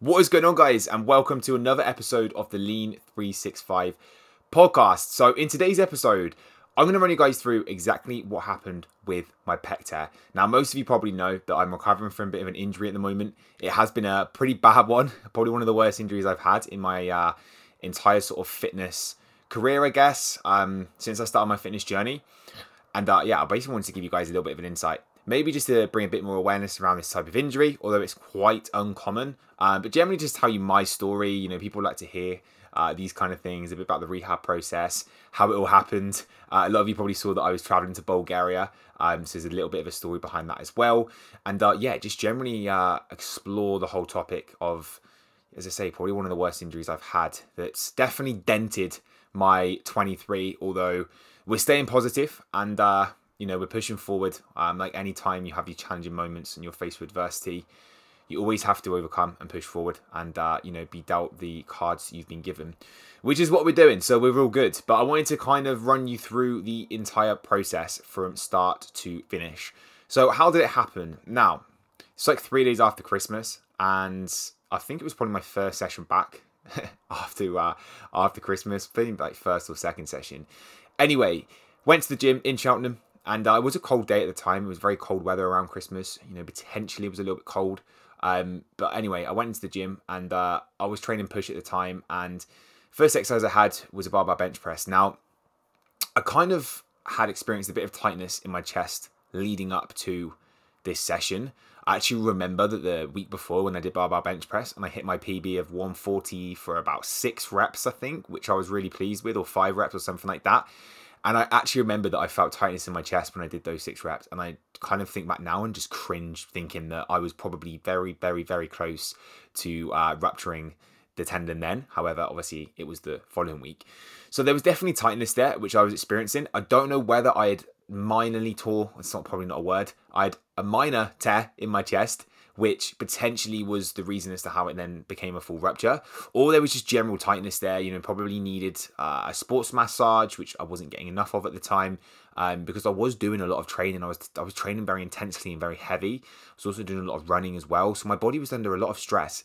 What is going on, guys, and welcome to another episode of the Lean 365 podcast. So in today's episode, I'm going to run you guys through exactly what happened with my pec tear. Now, most of you probably know that I'm recovering from a bit of an injury at the moment. It has been a pretty bad one, probably one of the worst injuries I've had in my entire sort of fitness career, I guess, since I started my fitness journey. And I basically wanted to give you guys a little bit of an insight. Maybe just to bring a bit more awareness around this type of injury, although it's quite uncommon. But generally just tell you my story. You know, people like to hear these kind of things, a bit about the rehab process, how it all happened. A lot of you probably saw that I was traveling to Bulgaria. So there's a little bit of a story behind that as well. And just generally explore the whole topic of, as I say, probably one of the worst injuries I've had that's definitely dented my 23, although we're staying positive and you know, we're pushing forward. Like any time you have your challenging moments and you're faced with adversity, you always have to overcome and push forward and, you know, be dealt the cards you've been given, which is what we're doing. So we're all good. But I wanted to kind of run you through the entire process from start to finish. So how did it happen? Now, it's like 3 days after Christmas, and I think it was probably my first session back after Christmas, maybe like first or second session. Anyway, went to the gym in Cheltenham. And it was a cold day at the time. It was very cold weather around Christmas. You know, potentially it was a little bit cold. But anyway, I went into the gym and I was training push at the time. And first exercise I had was a barbell bench press. Now, I kind of had experienced a bit of tightness in my chest leading up to this session. I actually remember that the week before when I did barbell bench press and I hit my PB of 140 for about 6 reps, I think, which I was really pleased with, or 5 reps or something like that. And I actually remember that I felt tightness in my chest when I did those 6 reps. And I kind of think back now and just cringe thinking that I was probably very, very, very close to rupturing the tendon then. However, obviously, it was the following week. So there was definitely tightness there, which I was experiencing. I don't know whether I had minorly tore, it's not probably not a word, I had a minor tear in my chest, which potentially was the reason as to how it then became a full rupture. Or there was just general tightness there, you know, probably needed a sports massage, which I wasn't getting enough of at the time, because I was doing a lot of training. I was training very intensely and very heavy. I was also doing a lot of running as well. So my body was under a lot of stress.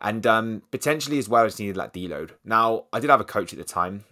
And potentially as well, I just needed that deload. Now, I did have a coach at the time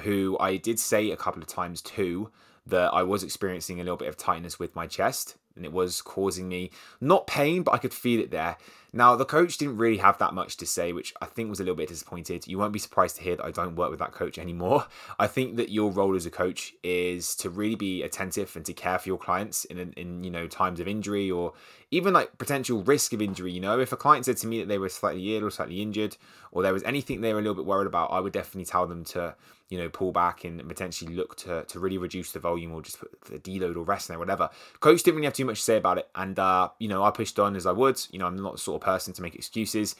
who I did say a couple of times too, that I was experiencing a little bit of tightness with my chest. And it was causing me, not pain, but I could feel it there. Now, the coach didn't really have that much to say, which I think was a little bit disappointed. You won't be surprised to hear that I don't work with that coach anymore. I think that your role as a coach is to really be attentive and to care for your clients in you know, times of injury or even like potential risk of injury. You know, if a client said to me that they were slightly ill or slightly injured, or there was anything they were a little bit worried about, I would definitely tell them to, you know, pull back and potentially look to really reduce the volume or just put the deload or rest in there, whatever. Coach didn't really have too much to say about it. And, you know, I pushed on as I would. You know, I'm not the sort of person to make excuses.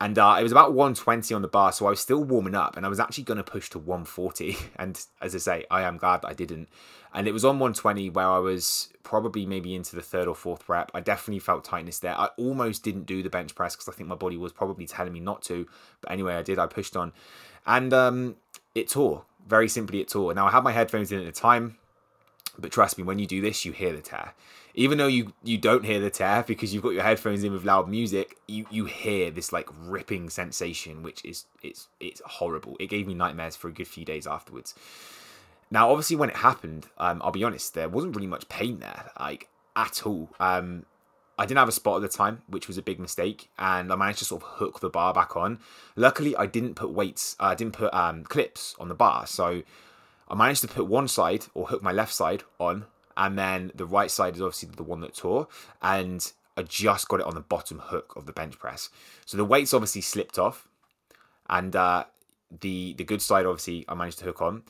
And it was about 120 on the bar. So I was still warming up and I was actually going to push to 140. And as I say, I am glad that I didn't. And it was on 120 where I was probably maybe into the 3rd or 4th rep. I definitely felt tightness there. I almost didn't do the bench press because I think my body was probably telling me not to. But anyway, I did. I pushed on. And it tore. Very simply, it tore. Now, I had my headphones in at the time. But trust me, when you do this, you hear the tear. Even though you don't hear the tear because you've got your headphones in with loud music, you hear this like ripping sensation, which is it's horrible. It gave me nightmares for a good few days afterwards. Now, obviously, when it happened, I'll be honest, there wasn't really much pain there, like at all. I didn't have a spot at the time, which was a big mistake, and I managed to sort of hook the bar back on. Luckily, I didn't put weights, I didn't put clips on the bar, so I managed to put one side or hook my left side on, and then the right side is obviously the one that tore, and I just got it on the bottom hook of the bench press. So the weights obviously slipped off, and the good side obviously I managed to hook on.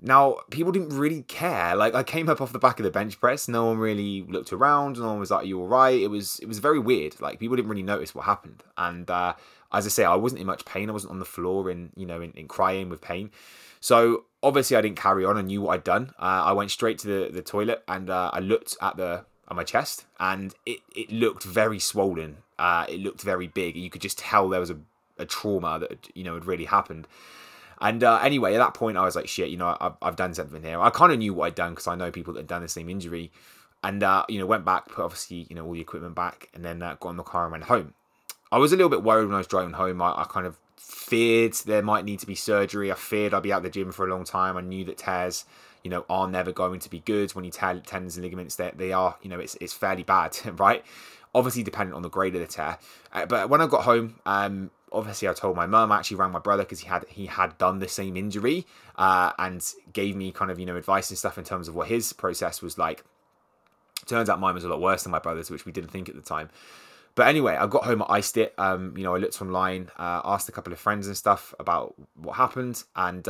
Now, people didn't really care. Like, I came up off the back of the bench press. No one really looked around. No one was like, are you all right? It was very weird. Like, people didn't really notice what happened. And as I say, I wasn't in much pain. I wasn't on the floor in crying with pain. So obviously I didn't carry on. I knew what I'd done. I went straight to the toilet and I looked at my chest and it looked very swollen. It looked very big. You could just tell there was a trauma that, you know, had really happened. And anyway, at that point, I was like, shit, you know, I've done something here. I kind of knew what I'd done because I know people that had done the same injury. And, you know, went back, put obviously, you know, all the equipment back and then got in the car and went home. I was a little bit worried when I was driving home. I kind of feared there might need to be surgery. I feared I'd be out the gym for a long time. I knew that tears, you know, are never going to be good. When you tear tendons and ligaments, they are, you know, it's fairly bad, right? Obviously dependent on the grade of the tear. But when I got home, obviously I told my mum. I actually rang my brother because he had done the same injury, and gave me kind of, you know, advice and stuff in terms of what his process was like. Turns out mine was a lot worse than my brother's, which we didn't think at the time. But anyway, I got home, I iced it. You know, I looked online, asked a couple of friends and stuff about what happened. And,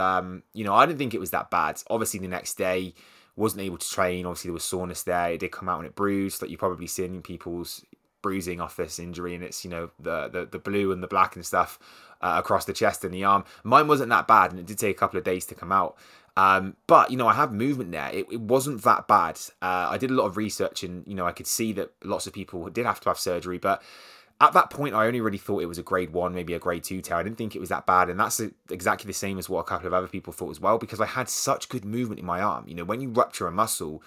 you know, I didn't think it was that bad. Obviously, the next day, wasn't able to train. Obviously, there was soreness there. It did come out and it bruised. Like, you're probably seeing people's bruising off this injury. And it's, you know, the blue and the black and stuff across the chest and the arm. Mine wasn't that bad. And it did take a couple of days to come out. But, you know, I have movement there. It wasn't that bad. I did a lot of research and, you know, I could see that lots of people did have to have surgery. But at that point, I only really thought it was a grade 1, maybe a grade 2 tear. I didn't think it was that bad. And that's exactly the same as what a couple of other people thought as well, because I had such good movement in my arm. You know, when you rupture a muscle,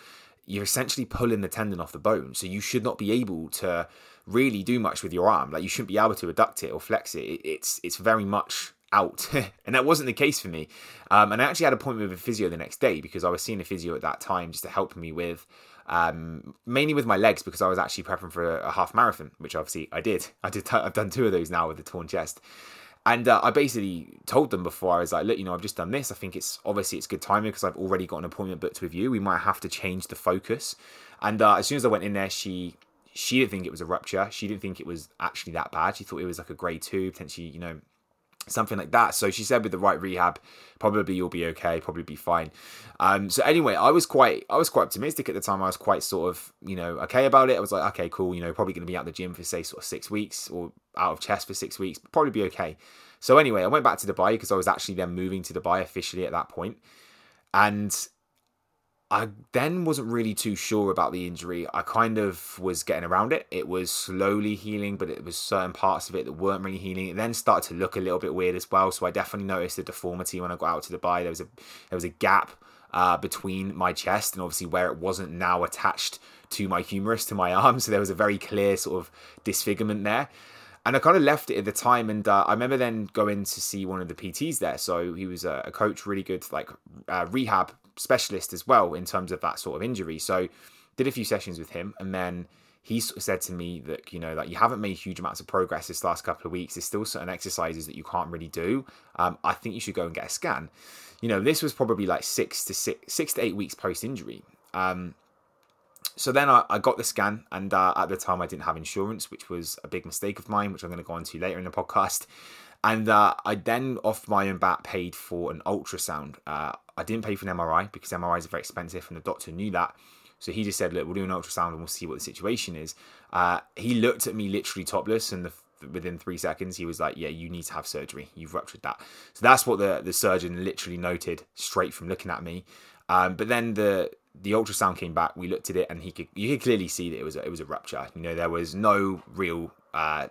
you're essentially pulling the tendon off the bone. So you should not be able to really do much with your arm. Like, you shouldn't be able to adduct it or flex it. It's very much out. And that wasn't the case for me. And I actually had an appointment with a physio the next day because I was seeing a physio at that time just to help me with, mainly with my legs, because I was actually prepping for a half marathon, which obviously I did. I've done 2 of those now with the torn chest. And I basically told them before, I was like, look, you know, I've just done this. I think it's good timing because I've already got an appointment booked with you. We might have to change the focus. And as soon as I went in there, she didn't think it was a rupture. She didn't think it was actually that bad. She thought it was like a grade 2, potentially, you know, something like that. So she said with the right rehab, probably you'll be okay, probably be fine. So anyway, I was quite optimistic at the time. I was quite sort of, you know, okay about it. I was like, okay, cool, you know, probably going to be out the gym for say sort of 6 weeks or out of chest for 6 weeks, but probably be okay. So anyway, I went back to Dubai because I was actually then moving to Dubai officially at that point. And I then wasn't really too sure about the injury. I kind of was getting around it. It was slowly healing, but it was certain parts of it that weren't really healing. It then started to look a little bit weird as well. So I definitely noticed a deformity when I got out to Dubai. There was a gap between my chest and obviously where it wasn't now attached to my humerus, to my arm. So there was a very clear sort of disfigurement there. And I kind of left it at the time, and I remember then going to see one of the PTs there. So he was a coach, really good, like rehab specialist as well in terms of that sort of injury. So did a few sessions with him, and then he sort of said to me that, you know, that you haven't made huge amounts of progress this last couple of weeks. There's still certain exercises that you can't really do. I think you should go and get a scan. You know, this was probably like 6 to 8 weeks post injury. So then I got the scan, and at the time I didn't have insurance, which was a big mistake of mine, which I'm going to go into later in the podcast. And I then, off my own bat, paid for an ultrasound. I didn't pay for an MRI because MRIs are very expensive, and the doctor knew that. So he just said, look, we'll do an ultrasound and we'll see what the situation is. He looked at me literally topless, and within 3 seconds, he was like, yeah, you need to have surgery. You've ruptured that. So that's what the surgeon literally noted straight from looking at me. But then the ultrasound came back, we looked at it, and you could clearly see that it was a rupture. You know, there was no real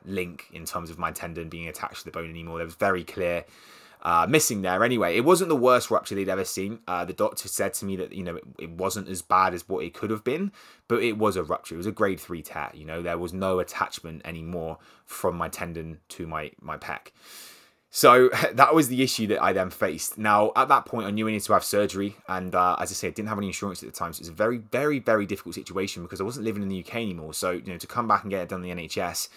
link in terms of my tendon being attached to the bone anymore. There was very clear missing there. Anyway, it wasn't the worst rupture they'd ever seen. The doctor said to me that, you know, it wasn't as bad as what it could have been, but it was a rupture. It was a grade 3 tear. You know, there was no attachment anymore from my tendon to my pec. So that was the issue that I then faced. Now, at that point, I knew I needed to have surgery. And as I say, I didn't have any insurance at the time. So it was a very, very, very difficult situation because I wasn't living in the UK anymore. So, you know, to come back and get it done in the NHS,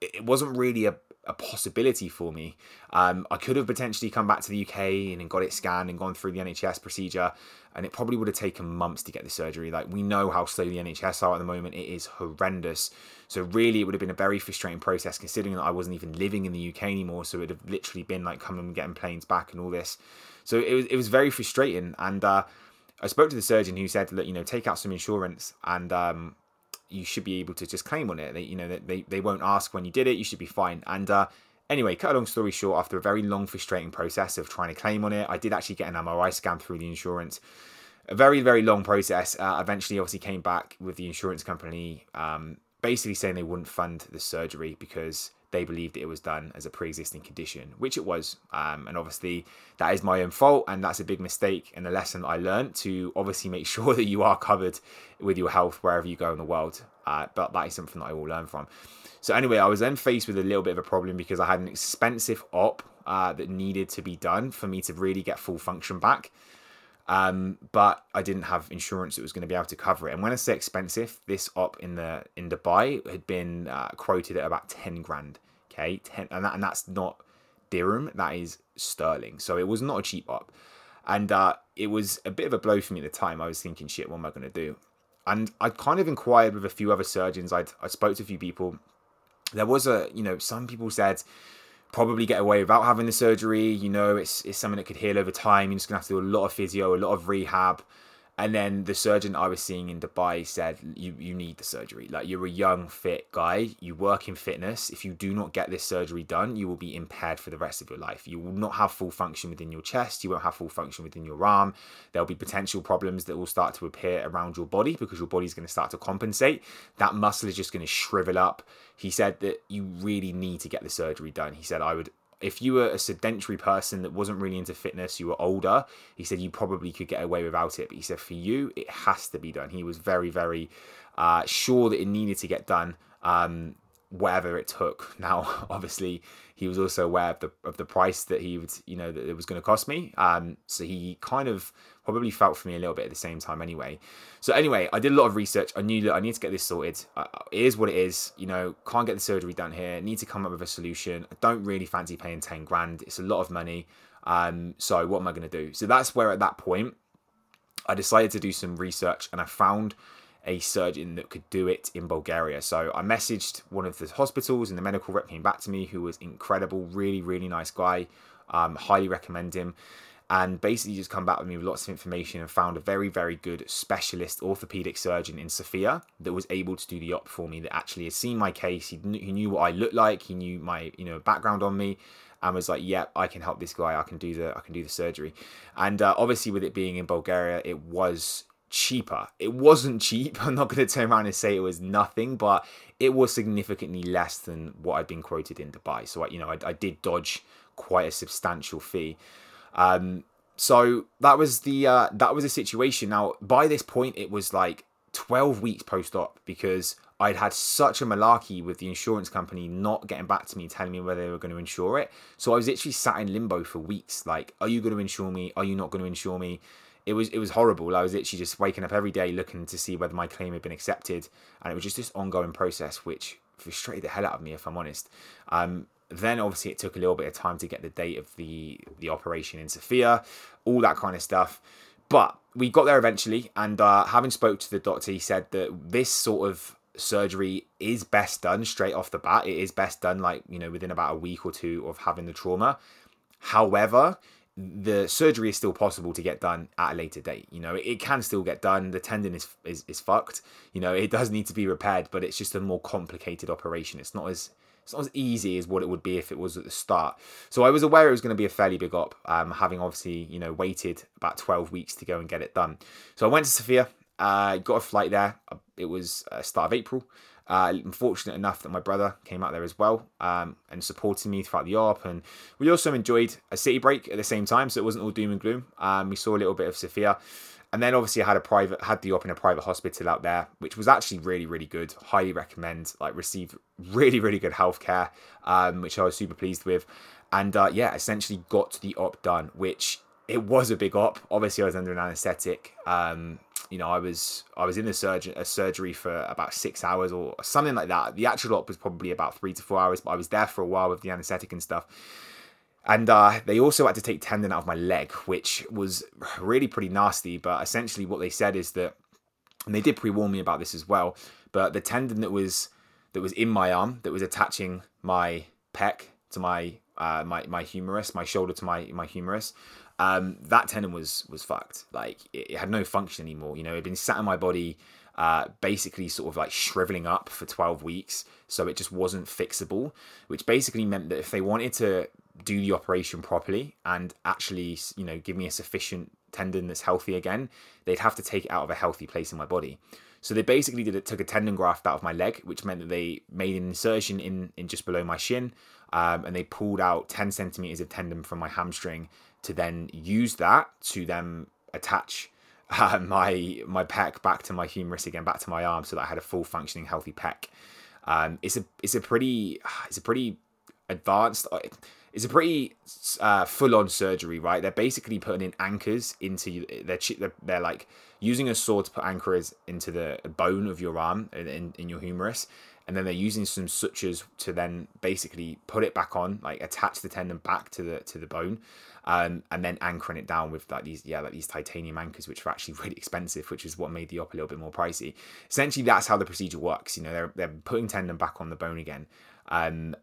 it wasn't really a possibility for me. I could have potentially come back to the UK and then got it scanned and gone through the NHS procedure. And it probably would have taken months to get the surgery. Like, we know how slow the NHS are at the moment. It is horrendous. So really, it would have been a very frustrating process considering that I wasn't even living in the UK anymore. So it would have literally been like coming and getting planes back and all this. So it was very frustrating. And I spoke to the surgeon who said, look, you know, take out some insurance and you should be able to just claim on it. They, you know, they won't ask when you did it. You should be fine. And anyway, cut a long story short, after a very long, frustrating process of trying to claim on it, I did actually get an MRI scan through the insurance. A very, very long process. Eventually, obviously, came back with the insurance company basically saying they wouldn't fund the surgery because they believed it was done as a pre-existing condition, which it was. And obviously that is my own fault, and that's a big mistake and a lesson I learned, to obviously make sure that you are covered with your health wherever you go in the world. But that is something that I will learn from. So anyway, I was then faced with a little bit of a problem because I had an expensive op that needed to be done for me to really get full function back. But I didn't have insurance that was going to be able to cover it. And when I say expensive, this op in Dubai had been quoted at about 10 grand. Okay, 10, and that's not dirham, that is sterling. So it was not a cheap op. And it was a bit of a blow for me at the time. I was thinking, shit, what am I going to do? And I kind of inquired with a few other surgeons. I spoke to a few people. There was some people said, probably get away without having the surgery. You know, it's something that could heal over time. You're just gonna have to do a lot of physio, a lot of rehab. And then the surgeon I was seeing in Dubai said, you need the surgery. Like, you're a young, fit guy. You work in fitness. If you do not get this surgery done, you will be impaired for the rest of your life. You will not have full function within your chest. You won't have full function within your arm. There'll be potential problems that will start to appear around your body because your body's going to start to compensate. That muscle is just going to shrivel up. He said that you really need to get the surgery done. He said, if you were a sedentary person that wasn't really into fitness, you were older, he said you probably could get away without it. But he said for you, it has to be done. He was very, very sure that it needed to get done, whatever it took. Now, obviously, he was also aware of the price that he would, that it was going to cost me. So he kind of probably felt for me a little bit at the same time anyway. So anyway, I did a lot of research. I knew that I need to get this sorted. It is what it is. Can't get the surgery done here. Need to come up with a solution. I don't really fancy paying 10 grand. It's a lot of money. So what am I going to do? So that's where at that point, I decided to do some research, and I found a surgeon that could do it in Bulgaria. So I messaged one of the hospitals, and the medical rep came back to me, who was incredible, really, really nice guy. Highly recommend him. And basically just come back with me with lots of information, and found a very, very good specialist orthopedic surgeon in Sofia that was able to do the op for me, that actually had seen my case. He knew what I looked like. He knew my background on me, and was like, yeah, I can help this guy. I can do the surgery. And obviously with it being in Bulgaria, it was cheaper. It wasn't cheap. I'm not going to turn around and say it was nothing, but it was significantly less than what I'd been quoted in Dubai. So I did dodge quite a substantial fee. So that was the situation. Now, by this point, it was like 12 weeks post-op, because I'd had such a malarkey with the insurance company not getting back to me, telling me whether they were going to insure it. So I was literally sat in limbo for weeks. Like, are you going to insure me? Are you not going to insure me? It was horrible. I was literally just waking up every day looking to see whether my claim had been accepted. And it was just this ongoing process, which frustrated the hell out of me, if I'm honest. Then obviously it took a little bit of time to get the date of the operation in Sofia, all that kind of stuff. But we got there eventually, and having spoke to the doctor, he said that this sort of surgery is best done straight off the bat. It is best done within about a week or two of having the trauma. However, the surgery is still possible to get done at a later date. It can still get done. The tendon is fucked. It does need to be repaired, but it's just a more complicated operation. It's not as easy as what it would be if it was at the start. So I was aware it was going to be a fairly big op, having obviously, waited about 12 weeks to go and get it done. So I went to Sofia, got a flight there. It was start of April. I'm fortunate enough that my brother came out there as well, and supported me throughout the op. And we also enjoyed a city break at the same time, so it wasn't all doom and gloom. We saw a little bit of Sofia. And then obviously I had the op in a private hospital out there, which was actually really, really good. Highly recommend. Received really, really good healthcare, which I was super pleased with. And essentially got the op done, which it was a big op. Obviously I was under an anaesthetic. I was in a surgery for about 6 hours or something like that. The actual op was probably about 3 to 4 hours, but I was there for a while with the anaesthetic and stuff. And they also had to take tendon out of my leg, which was really pretty nasty. But essentially what they said is that, and they did pre-warn me about this as well, but the tendon that was in my arm, that was attaching my pec to my humerus, my shoulder to my humerus, that tendon was fucked. It had no function anymore. It had been sat in my body, basically sort of shriveling up for 12 weeks. So it just wasn't fixable, which basically meant that if they wanted to do the operation properly and actually, give me a sufficient tendon that's healthy again, they'd have to take it out of a healthy place in my body. So they basically took a tendon graft out of my leg, which meant that they made an insertion in just below my shin, and they pulled out 10 centimeters of tendon from my hamstring to then use that to then attach my pec back to my humerus again, back to my arm, so that I had a full functioning healthy pec. It's a pretty full-on surgery, right? They're basically putting in anchors into they're like using a saw to put anchors into the bone of your arm in your humerus, and then they're using some sutures to then basically put it back on, like attach the tendon back to the bone, and then anchoring it down with like these titanium anchors, which are actually really expensive, which is what made the op a little bit more pricey. Essentially, that's how the procedure works. You know, they're putting tendon back on the bone again, and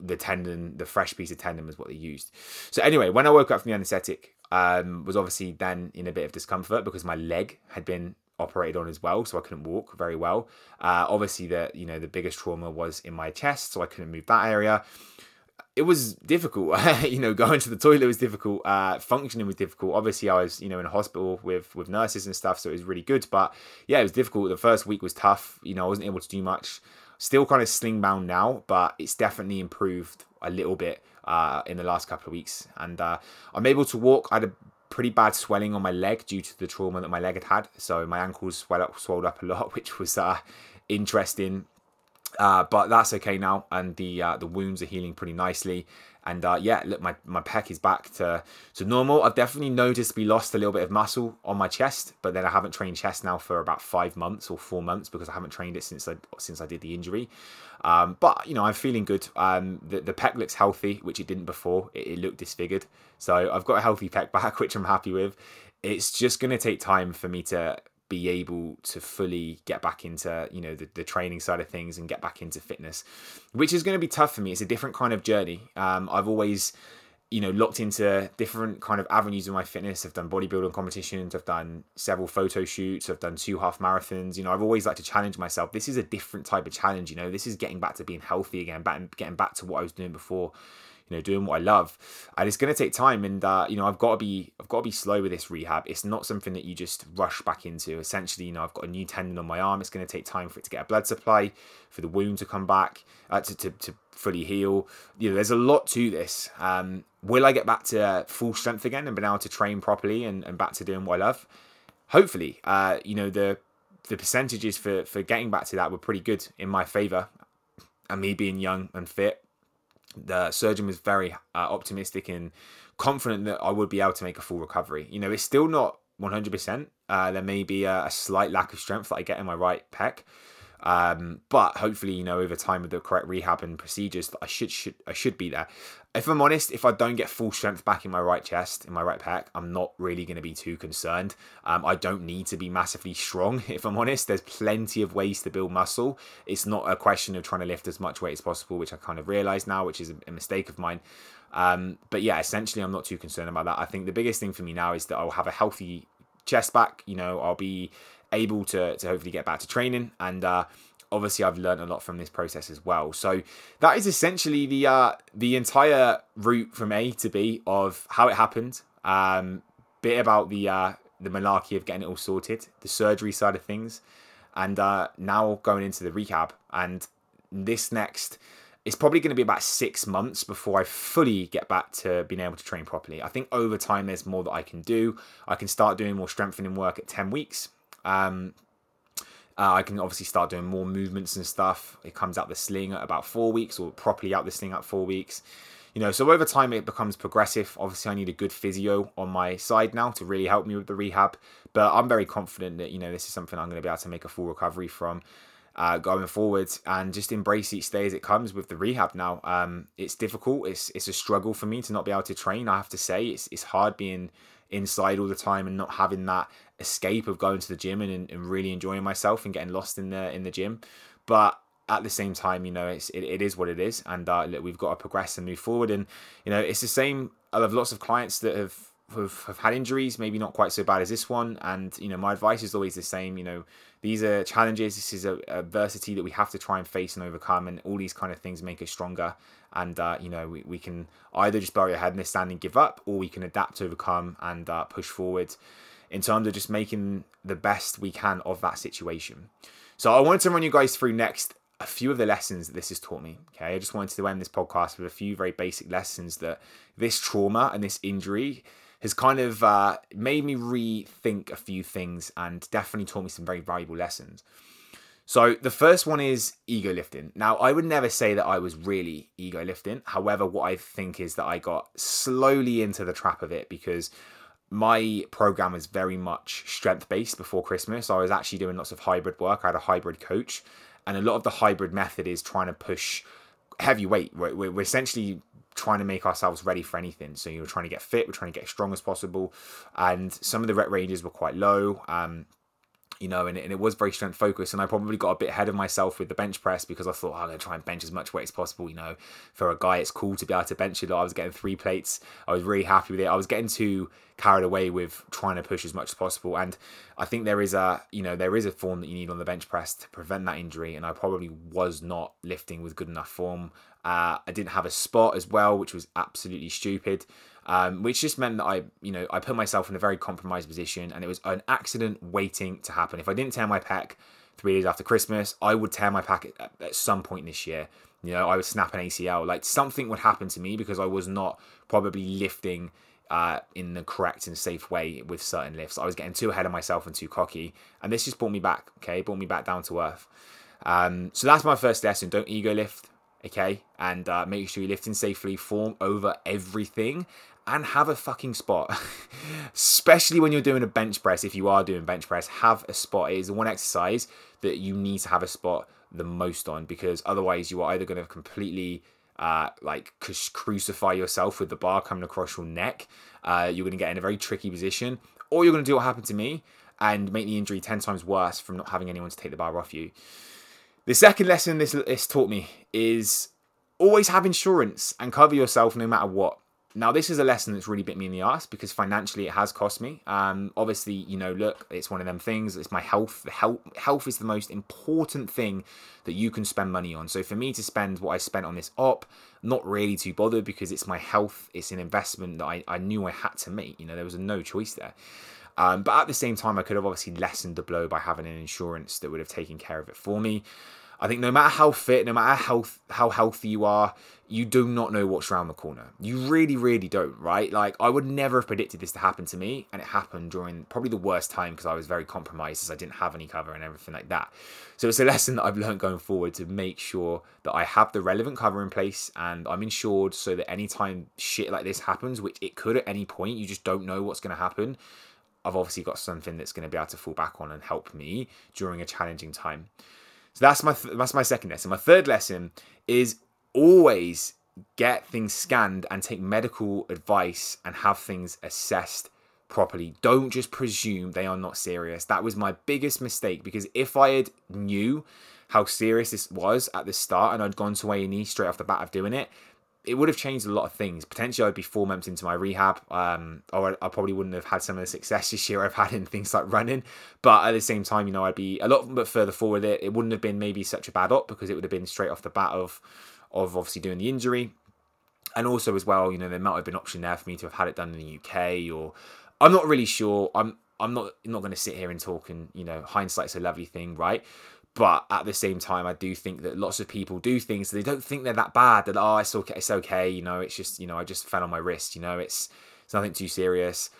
the fresh piece of tendon was what they used. So anyway, when I woke up from the anesthetic, was obviously then in a bit of discomfort because my leg had been operated on as well, so I couldn't walk very well. Obviously the biggest trauma was in my chest, so I couldn't move that area. It was difficult. Going to the toilet was difficult. Functioning was difficult. Obviously, I was, in a hospital with nurses and stuff, so it was really good. But yeah, it was difficult. The first week was tough. I wasn't able to do much. Still kind of sling bound now, but it's definitely improved a little bit in the last couple of weeks. And I'm able to walk. I had a pretty bad swelling on my leg due to the trauma that my leg had. So my ankles swelled up a lot, which was interesting. But that's okay now, and the wounds are healing pretty nicely. And look, my pec is back to normal. I've definitely noticed we lost a little bit of muscle on my chest, but then I haven't trained chest now for about 5 months or 4 months because I haven't trained it since I did the injury. But I'm feeling good. The pec looks healthy, which it didn't before. It looked disfigured, so I've got a healthy pec back, which I'm happy with. It's just going to take time for me to be able to fully get back into the training side of things and get back into fitness, which is going to be tough for me. It's a different kind of journey. I've always locked into different kind of avenues of my fitness. I've done bodybuilding competitions, I've done several photo shoots, I've done 2 half marathons. I've always liked to challenge myself. This is a different type of challenge. This is getting back to being healthy again, getting back to what I was doing before, doing what I love. And it's going to take time. And, I've got to be slow with this rehab. It's not something that you just rush back into. Essentially, I've got a new tendon on my arm. It's going to take time for it to get a blood supply, for the wound to come back, to fully heal. There's a lot to this. Will I get back to full strength again and be able to train properly and back to doing what I love? Hopefully. The percentages for getting back to that were pretty good in my favor, and me being young and fit. The surgeon was very optimistic and confident that I would be able to make a full recovery. It's still not 100%. There may be a slight lack of strength that I get in my right pec. But hopefully, over time with the correct rehab and procedures, that I should be there. If I'm honest, if I don't get full strength back in my right chest, in my right pec, I'm not really going to be too concerned. I don't need to be massively strong. If I'm honest, there's plenty of ways to build muscle. It's not a question of trying to lift as much weight as possible, which I kind of realize now, which is a mistake of mine. But yeah, essentially, I'm not too concerned about that. I think the biggest thing for me now is that I'll have a healthy chest back. I'll be able to hopefully get back to training, and obviously I've learned a lot from this process as well. So that is essentially the entire route from A to B of how it happened, bit about the malarkey of getting it all sorted, the surgery side of things, and now going into the rehab. And this next, it's probably going to be about 6 months before I fully get back to being able to train properly. I think over time there's more that I can do. I can start doing more strengthening work at 10 weeks. I can obviously start doing more movements and stuff. It comes out the sling at about 4 weeks, or properly out the sling at 4 weeks. So over time it becomes progressive. Obviously I need a good physio on my side now to really help me with the rehab, but I'm very confident that, this is something I'm going to be able to make a full recovery from, going forward, and just embrace each day as it comes with the rehab now. It's difficult. It's a struggle for me to not be able to train. I have to say it's hard being inside all the time and not having that escape of going to the gym and really enjoying myself and getting lost in the gym. But at the same time, it is what it is. And look, we've got to progress and move forward. And, it's the same. I have lots of clients that have had injuries, maybe not quite so bad as this one, and my advice is always the same. These are challenges. This is adversity that we have to try and face and overcome, and all these kind of things make us stronger. And we can either just bury our head in the sand and give up, or we can adapt, overcome, and push forward in terms of just making the best we can of that situation. So I wanted to run you guys through next a few of the lessons that this has taught me, okay? I just wanted to end this podcast with a few very basic lessons that this trauma and this injury has kind of made me rethink a few things and definitely taught me some very valuable lessons. So the first one is ego lifting. Now, I would never say that I was really ego lifting. However, what I think is that I got slowly into the trap of it because my program was very much strength-based before Christmas. I was actually doing lots of hybrid work. I had a hybrid coach, and a lot of the hybrid method is trying to push heavy weight. We're essentially trying to make ourselves ready for anything. So you're trying to get fit, we're trying to get strong as possible. And some of the rep ranges were quite low. And it was very strength focused, and I probably got a bit ahead of myself with the bench press because I thought, I'm going to try and bench as much weight as possible. For a guy, it's cool to be able to bench it. I was getting 3 plates. I was really happy with it. I was getting too carried away with trying to push as much as possible. And I think there is a form that you need on the bench press to prevent that injury. And I probably was not lifting with good enough form. I didn't have a spot as well, which was absolutely stupid. Which just meant that I put myself in a very compromised position, and it was an accident waiting to happen. If I didn't tear my pec 3 days after Christmas, I would tear my pec at some point this year. I would snap an ACL. Something would happen to me because I was not probably lifting in the correct and safe way with certain lifts. I was getting too ahead of myself and too cocky, and this just brought me back. Okay, brought me back down to earth. So that's my first lesson. Don't ego lift. Okay, and make sure you're lifting safely. Form over everything. And have a fucking spot, especially when you're doing a bench press. If you are doing bench press, have a spot. It is the one exercise that you need to have a spot the most on, because otherwise you are either going to completely crucify yourself with the bar coming across your neck. You're going to get in a very tricky position, or you're going to do what happened to me and make the injury 10 times worse from not having anyone to take the bar off you. The second lesson this taught me is always have insurance and cover yourself no matter what. Now, this is a lesson that's really bit me in the ass because financially it has cost me. Obviously, look, it's one of them things. It's my health. Health is the most important thing that you can spend money on. So for me to spend what I spent on this op, not really too bothered because it's my health. It's an investment that I knew I had to make. There was no choice there. But at the same time, I could have obviously lessened the blow by having an insurance that would have taken care of it for me. I think no matter how fit, no matter how healthy you are, you do not know what's around the corner. You really, really don't, right? I would never have predicted this to happen to me, and it happened during probably the worst time because I was very compromised as I didn't have any cover and everything like that. So it's a lesson that I've learned going forward to make sure that I have the relevant cover in place and I'm insured so that anytime shit like this happens, which it could at any point, you just don't know what's going to happen, I've obviously got something that's going to be able to fall back on and help me during a challenging time. So that's my second lesson. My third lesson is always get things scanned and take medical advice and have things assessed properly. Don't just presume they are not serious. That was my biggest mistake, because if I had knew how serious this was at the start and I'd gone to A&E straight off the bat of doing it, it would have changed a lot of things. Potentially, I'd be 4 months into my rehab, or I probably wouldn't have had some of the success this year I've had in things like running. But at the same time, I'd be a lot but further forward with it. It wouldn't have been maybe such a bad op because it would have been straight off the bat of obviously doing the injury. And also as well, there might have been an option there for me to have had it done in the UK, or I'm not really sure. I'm not going to sit here and talk, and hindsight's a lovely thing, right? But at the same time, I do think that lots of people do things that they don't think they're that bad. That, it's okay, it's just, I just fell on my wrist, it's nothing too serious.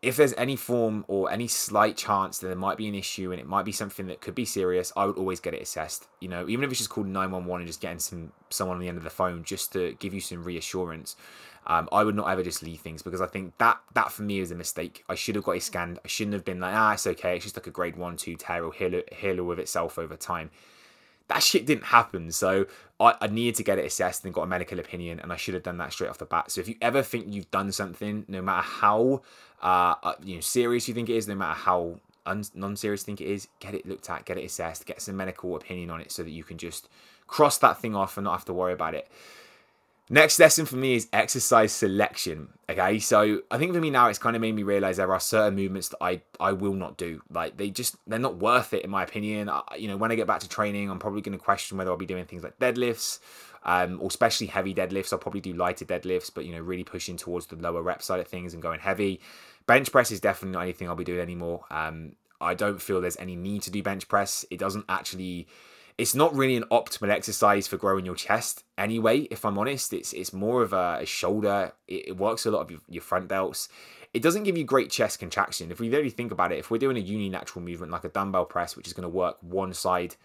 If there's any form or any slight chance that there might be an issue and it might be something that could be serious, I would always get it assessed. Even if it's just calling 911 and just getting someone on the end of the phone just to give you some reassurance. I would not ever just leave things, because I think that for me is a mistake. I should have got it scanned. I shouldn't have been like, it's okay. It's just like a grade 1-2 tear, or heal with itself over time. That shit didn't happen. So I needed to get it assessed and got a medical opinion, and I should have done that straight off the bat. So if you ever think you've done something, no matter how serious you think it is, no matter how non-serious you think it is, get it looked at, get it assessed, get some medical opinion on it so that you can just cross that thing off and not have to worry about it. Next lesson for me is exercise selection. Okay, so I think for me now, it's kind of made me realize there are certain movements that I will not do. They're not worth it in my opinion. When I get back to training, I'm probably going to question whether I'll be doing things like deadlifts. or especially heavy deadlifts. I'll probably do lighter deadlifts, but, you know, really pushing towards the lower rep side of things and going heavy. Bench press is definitely not anything I'll be doing anymore. I don't feel there's any need to do bench press. It doesn't actually... It's not really an optimal exercise for growing your chest anyway, if I'm honest. It's more of a shoulder. It works a lot of your front delts. It doesn't give you great chest contraction. If we really think about it, if we're doing a unilateral movement like a dumbbell press, which is going to work one side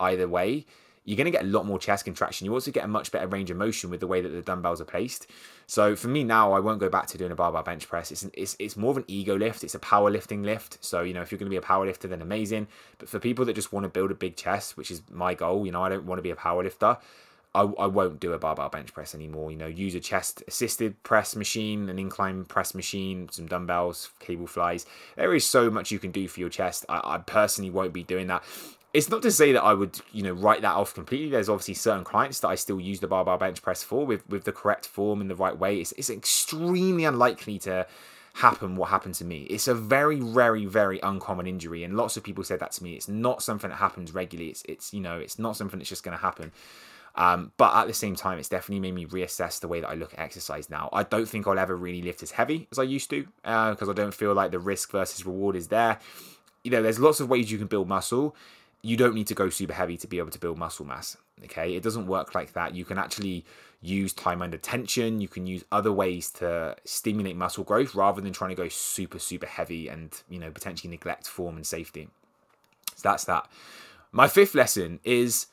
either way, you're going to get a lot more chest contraction. You also get a much better range of motion with the way that the dumbbells are placed. So for me now, I won't go back to doing a barbell bench press. It's more of an ego lift. It's a powerlifting lift. So, you know, if you're going to be a powerlifter, then amazing. But for people that just want to build a big chest, which is my goal, you know, I don't want to be a powerlifter. I won't do a barbell bench press anymore. You know, use a chest-assisted press machine, an incline press machine, some dumbbells, cable flies. There is so much you can do for your chest. I personally won't be doing that. It's not to say that I would, you know, write that off completely. There's obviously certain clients that I still use the barbell bench press for with the correct form in the right way. It's extremely unlikely to happen what happened to me. It's a very, very, very uncommon injury, and lots of people said that to me. It's not something that happens regularly. It's you know, it's not something that's just going to happen. But at the same time, it's definitely made me reassess the way that I look at exercise now. I don't think I'll ever really lift as heavy as I used to because I don't feel like the risk versus reward is there. You know, there's lots of ways you can build muscle. You don't need to go super heavy to be able to build muscle mass, okay? It doesn't work like that. You can actually use time under tension. You can use other ways to stimulate muscle growth rather than trying to go super, super heavy and, you know, potentially neglect form and safety. So that's that. My fifth lesson is...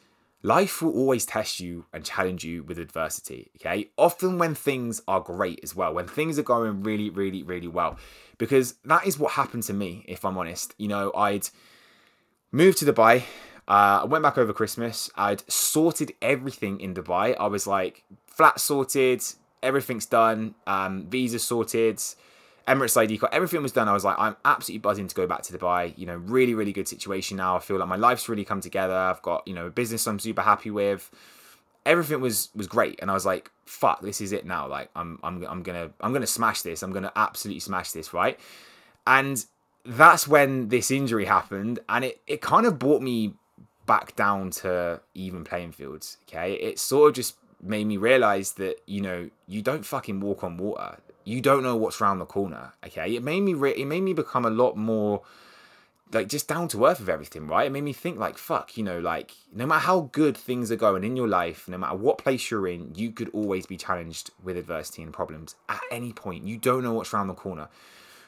life will always test you and challenge you with adversity, okay? Often when things are great as well, when things are going really, really, really well, because that is what happened to me, if I'm honest. You know, I'd moved to Dubai. I went back over Christmas. I'd sorted everything in Dubai. I was like, flat sorted, everything's done, visa sorted, Emirates ID card, everything was done. I was like, I'm absolutely buzzing to go back to Dubai. You know, really, really good situation now. I feel like my life's really come together. I've got, you know, a business I'm super happy with. Everything was great. And I was like, fuck, this is it now. Like, I'm gonna smash this. I'm gonna absolutely smash this, right? And that's when this injury happened, and it kind of brought me back down to even playing fields. Okay. It sort of just made me realize that, you know, you don't fucking walk on water. You don't know what's around the corner, okay? It made me become a lot more, like, just down to earth with everything, right? It made me think, like, fuck, you know, like, no matter how good things are going in your life, no matter what place you're in, you could always be challenged with adversity and problems at any point. You don't know what's around the corner.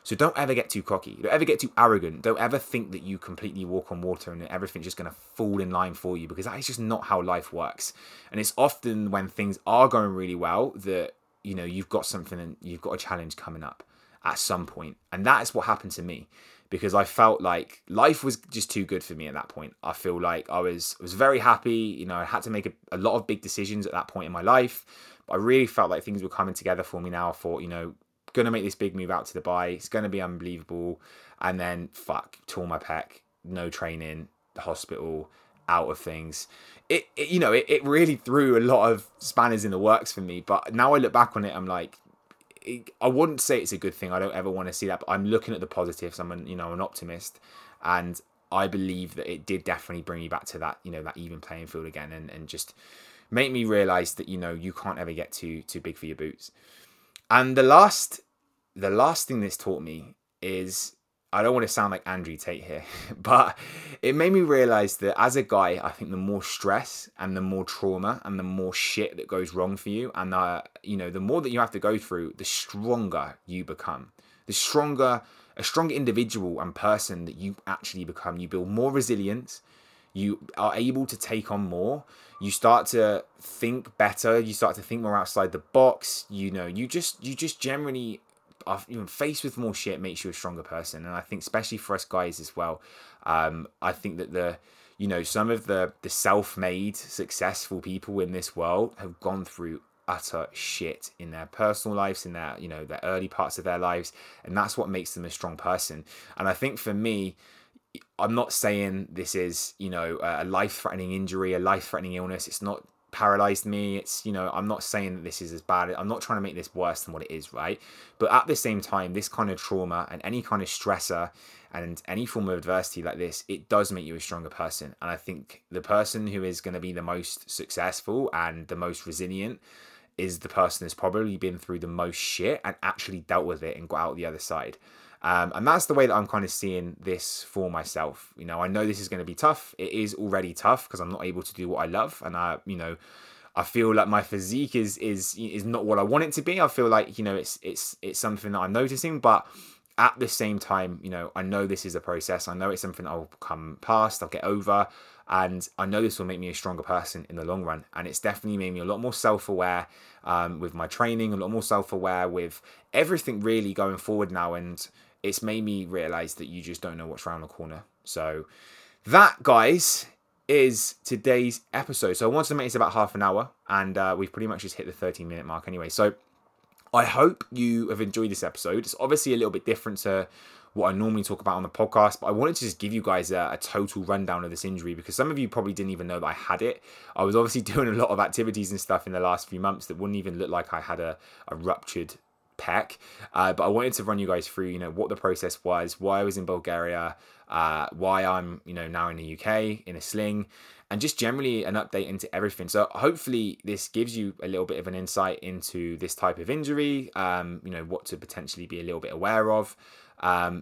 So don't ever get too cocky. Don't ever get too arrogant. Don't ever think that you completely walk on water and that everything's just going to fall in line for you, because that is just not how life works. And it's often when things are going really well that, you know, you've got something and you've got a challenge coming up at some point. And that is what happened to me, because I felt like life was just too good for me at that point. I feel like I was very happy. You know, I had to make a lot of big decisions at that point in my life. But I really felt like things were coming together for me now. I thought, you know, going to make this big move out to Dubai. It's going to be unbelievable. And then, fuck, tore my pec, no training, the hospital, out of things. It really threw a lot of spanners in the works for me. But now I look back on it, I'm like, I wouldn't say it's a good thing. I don't ever want to see that, but I'm looking at the positives. I'm an optimist, and I believe that it did definitely bring me back to that, you know, that even playing field again, and just make me realize that, you know, you can't ever get too big for your boots. And the last thing this taught me is, I don't want to sound like Andrew Tate here, but it made me realize that as a guy, I think the more stress and the more trauma and the more shit that goes wrong for you, and you know, the more that you have to go through, the stronger you become. A stronger individual and person that you actually become. You build more resilience. You are able to take on more. You start to think better. You start to think more outside the box. You know, you just generally. Even faced with more shit makes you a stronger person. And I think especially for us guys as well, I think that some of the self-made successful people in this world have gone through utter shit in their personal lives, in their, you know, the early parts of their lives, and that's what makes them a strong person. And I think for me, I'm not saying this is, you know, a life-threatening injury, a life-threatening illness. It's not paralyzed me. It's, you know, I'm not saying that this is as bad. I'm not trying to make this worse than what it is, right? But at the same time, this kind of trauma and any kind of stressor and any form of adversity like this, it does make you a stronger person. And I think the person who is going to be the most successful and the most resilient is the person that's probably been through the most shit and actually dealt with it and got out the other side. And that's the way that I'm kind of seeing this for myself. You know, I know this is going to be tough. It is already tough because I'm not able to do what I love. And I, you know, I feel like my physique is not what I want it to be. I feel like, you know, it's something that I'm noticing, but at the same time, you know, I know this is a process. I know it's something I'll come past, I'll get over, and I know this will make me a stronger person in the long run. And it's definitely made me a lot more self-aware with my training, a lot more self-aware with everything really going forward now. And it's made me realize that you just don't know what's around the corner. So that, guys, is today's episode. So I wanted to make this about half an hour, and we've pretty much just hit the 13-minute mark anyway. So I hope you have enjoyed this episode. It's obviously a little bit different to what I normally talk about on the podcast, but I wanted to just give you guys a total rundown of this injury, because some of you probably didn't even know that I had it. I was obviously doing a lot of activities and stuff in the last few months that wouldn't even look like I had a ruptured pec, but I wanted to run you guys through, you know, what the process was, why I was in Bulgaria, why I'm, you know, now in the UK in a sling, and just generally an update into everything. So hopefully this gives you a little bit of an insight into this type of injury, you know, what to potentially be a little bit aware of,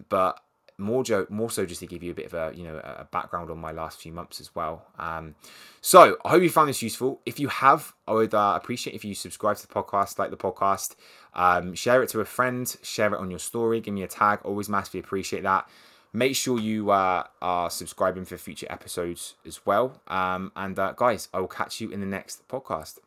but more so just to give you a bit of a, you know, a background on my last few months as well. So I hope you found this useful. If you have, I would appreciate if you subscribe to the podcast, like the podcast, share it to a friend, share it on your story, give me a tag. Always massively appreciate that. Make sure you are subscribing for future episodes as well. And guys, I will catch you in the next podcast.